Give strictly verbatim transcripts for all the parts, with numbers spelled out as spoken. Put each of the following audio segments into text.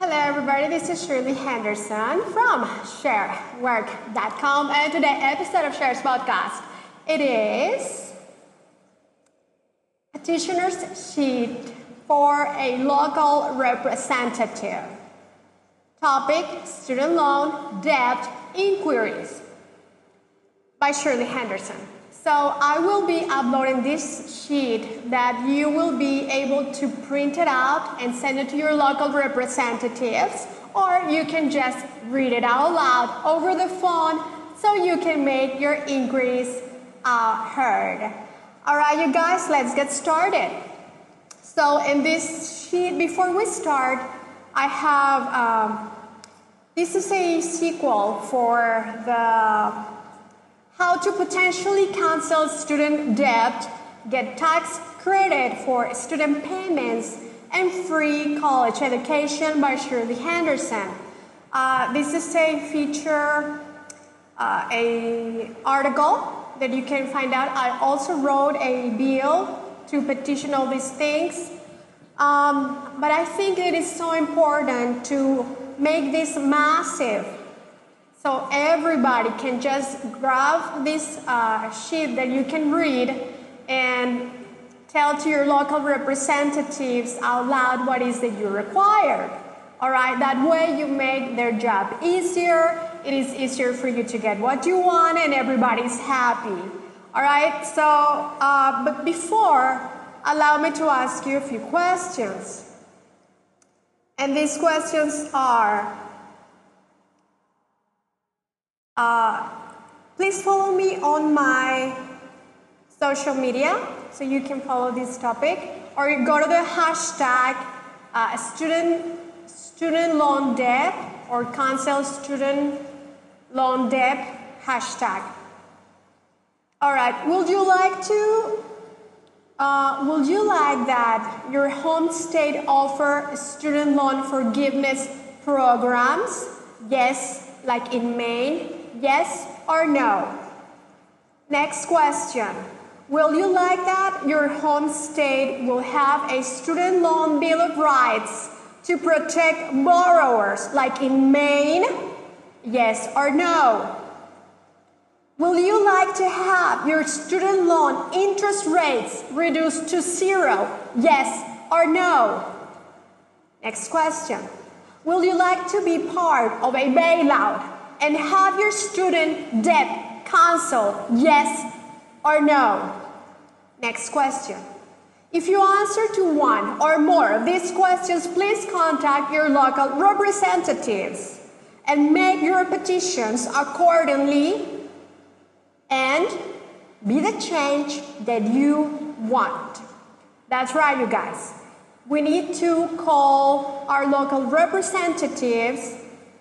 Hello everybody, this is Shirley Henderson from share work dot com and today's episode of Share's podcast, it is petitioner's sheet for a local representative. Topic, student loan debt inquiries by Shirley Henderson. So I will be uploading this sheet that you will be able to print it out and send it to your local representatives, or you can just read it out loud over the phone so you can make your inquiries uh, heard. All right, you guys, let's get started. So in this sheet, before we start, I have, um, this is a sequel for the how to potentially cancel student debt, get tax credit for student payments, and free college education by Shirley Henderson. Uh, this is a feature, uh, a article that you can find out. I also wrote a bill to petition all these things. Um, but I think it is so important to make this massive, so everybody can just grab this uh, sheet that you can read and tell to your local representatives out loud what is that you require. All right, that way you make their job easier. It is easier for you to get what you want and everybody's happy. All right, so, uh, but before, allow me to ask you a few questions. And these questions are, Uh, please follow me on my social media so you can follow this topic, or you go to the hashtag uh, student student loan debt or cancel student loan debt hashtag. All right, would you like to uh, would you like that your home state offer student loan forgiveness programs? Yes, like in Maine. Yes or no? Next question. Will you like that your home state will have a student loan bill of rights to protect borrowers like in Maine? Yes or no? Will you like to have your student loan interest rates reduced to zero? Yes or no? Next question. Will you like to be part of a bailout and have your student debt canceled? Yes or no? Next question. If you answer to one or more of these questions, please contact your local representatives and make your petitions accordingly and be the change that you want. That's right, you guys. We need to call our local representatives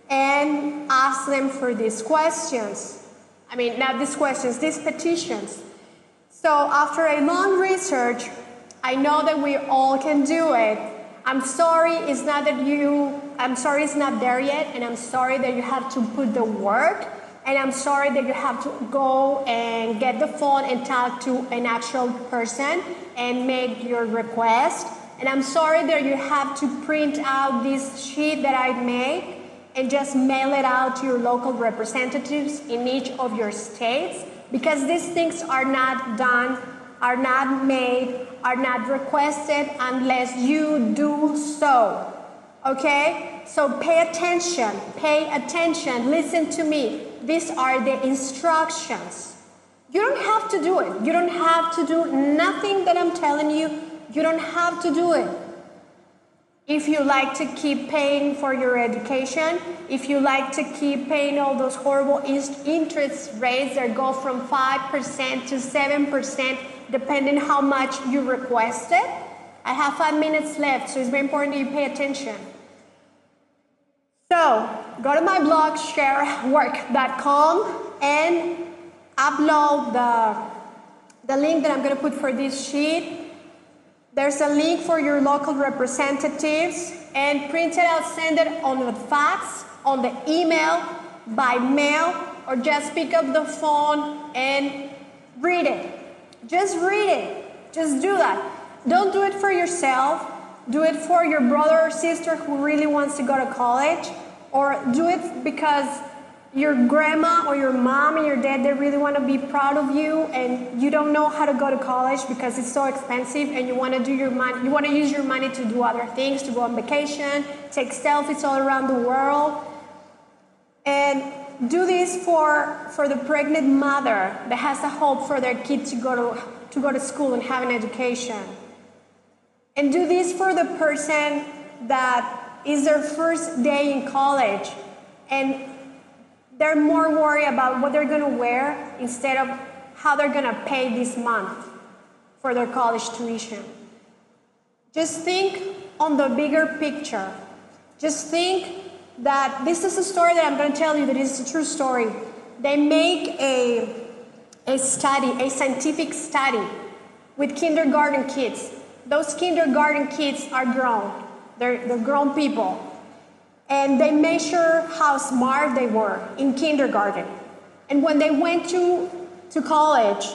and ask them for these questions. I mean, not these questions, these petitions. So after a long research, I know that we all can do it. I'm sorry it's not that you, I'm sorry it's not there yet, and I'm sorry that you have to put the work, and I'm sorry that you have to go and get the phone and talk to an actual person and make your request. And I'm sorry that you have to print out this sheet that I made and just mail it out to your local representatives in each of your states, because these things are not done, are not made, are not requested unless you do so, okay? So pay attention, pay attention, listen to me. These are the instructions. You don't have to do it. You don't have to do nothing that I'm telling you. You don't have to do it. If you like to keep paying for your education, if you like to keep paying all those horrible interest rates that go from five percent to seven percent, depending how much you requested. I have five minutes left, so it's very important that you pay attention. So, go to my blog, share work dot com, and upload the, the link that I'm gonna put for this sheet. There's a link for your local representatives, and print it out, send it on the fax, on the email, by mail, or just pick up the phone and read it. Just read it. Just do that. Don't do it for yourself. Do it for your brother or sister who really wants to go to college, or do it because your grandma or your mom and your dad, they really want to be proud of you and you don't know how to go to college because it's so expensive and you want to do your money, you want to use your money to do other things, to go on vacation, take selfies all around the world. And do this for, for the pregnant mother that has a hope for their kid to go to, to go to school and have an education. And do this for the person that is their first day in college and they're more worried about what they're going to wear instead of how they're going to pay this month for their college tuition. Just think on the bigger picture. Just think that this is a story that I'm going to tell you that is a true story. They make a, a study, a scientific study with kindergarten kids. Those kindergarten kids are grown. They're, they're grown people. And they measure how smart they were in kindergarten. And when they went to, to college,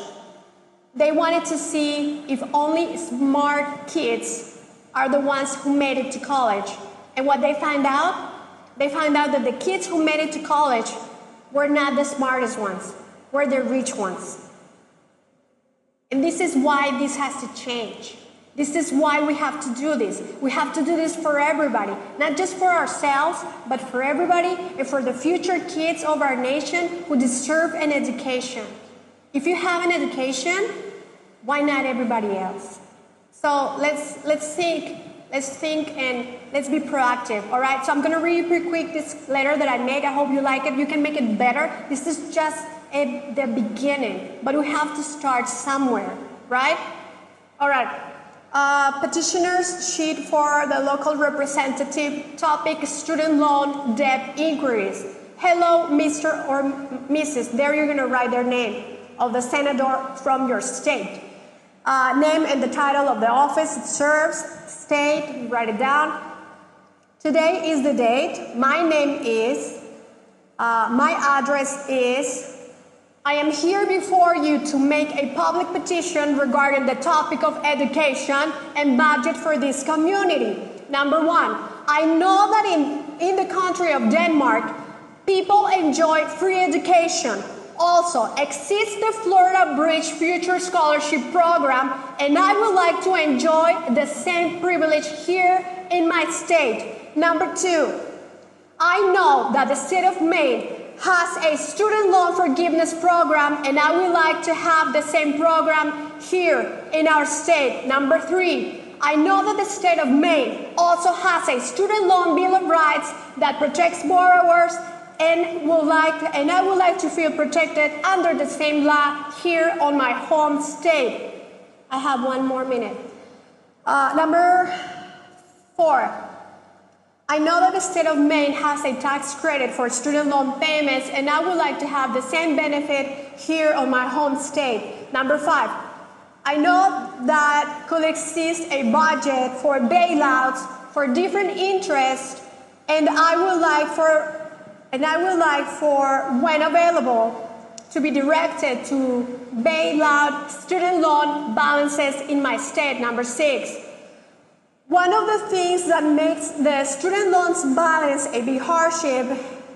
they wanted to see if only smart kids are the ones who made it to college. And what they find out, they find out that the kids who made it to college were not the smartest ones, were the rich ones. And this is why this has to change. This is why we have to do this. We have to do this for everybody, not just for ourselves, but for everybody and for the future kids of our nation who deserve an education. If you have an education, why not everybody else? So let's, let's think, let's think and let's be proactive, all right? So I'm gonna read you pretty quick this letter that I made. I hope you like it. You can make it better. This is just at the beginning, but we have to start somewhere, right? All right. Uh, petitioners sheet for the local representative, topic student loan debt inquiries. Hello, Mister or Missus There you're going to write their name of the senator from your state. Uh, name and the title of the office it serves, state, write it down. Today is the date. My name is, uh, my address is, I am here before you to make a public petition regarding the topic of education and budget for this community. Number one, I know that in, in the country of Denmark, people enjoy free education. Also, exists the Florida Bridge Future Scholarship Program, and I would like to enjoy the same privilege here in my state. Number two, I know that the state of Maine has a student loan forgiveness program, and I would like to have the same program here in our state. Number three, I know that the state of Maine also has a student loan bill of rights that protects borrowers, and would like, and I would like to feel protected under the same law here on my home state. I have one more minute. Uh, number four. I know that the state of Maine has a tax credit for student loan payments, and I would like to have the same benefit here on my home state. Number five, I know that could exist a budget for bailouts for different interests, and I would like for, and I would like for, when available, to be directed to bail out student loan balances in my state. Number six. One of the things that makes the student loans balance a big hardship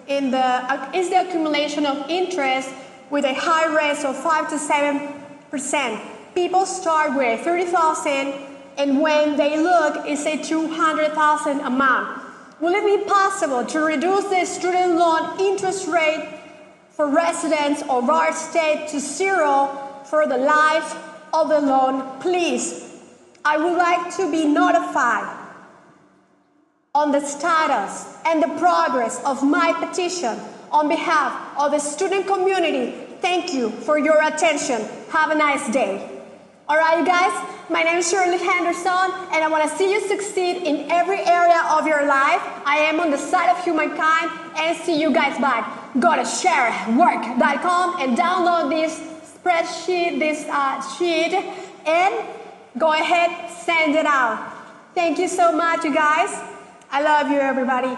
in the, uh, is the accumulation of interest with a high rate of five to seven percent. People start with thirty thousand, and when they look, it's a two hundred thousand amount. Will it be possible to reduce the student loan interest rate for residents of our state to zero for the life of the loan, please? I would like to be notified on the status and the progress of my petition on behalf of the student community. Thank you for your attention. Have a nice day. All right, you guys, my name is Shirley Henderson, and I want to see you succeed in every area of your life. I am on the side of humankind, and see you guys back. Go to share work dot com and download this spreadsheet, this uh, sheet, and go ahead, send it out. Thank you so much, you guys. I love you, everybody.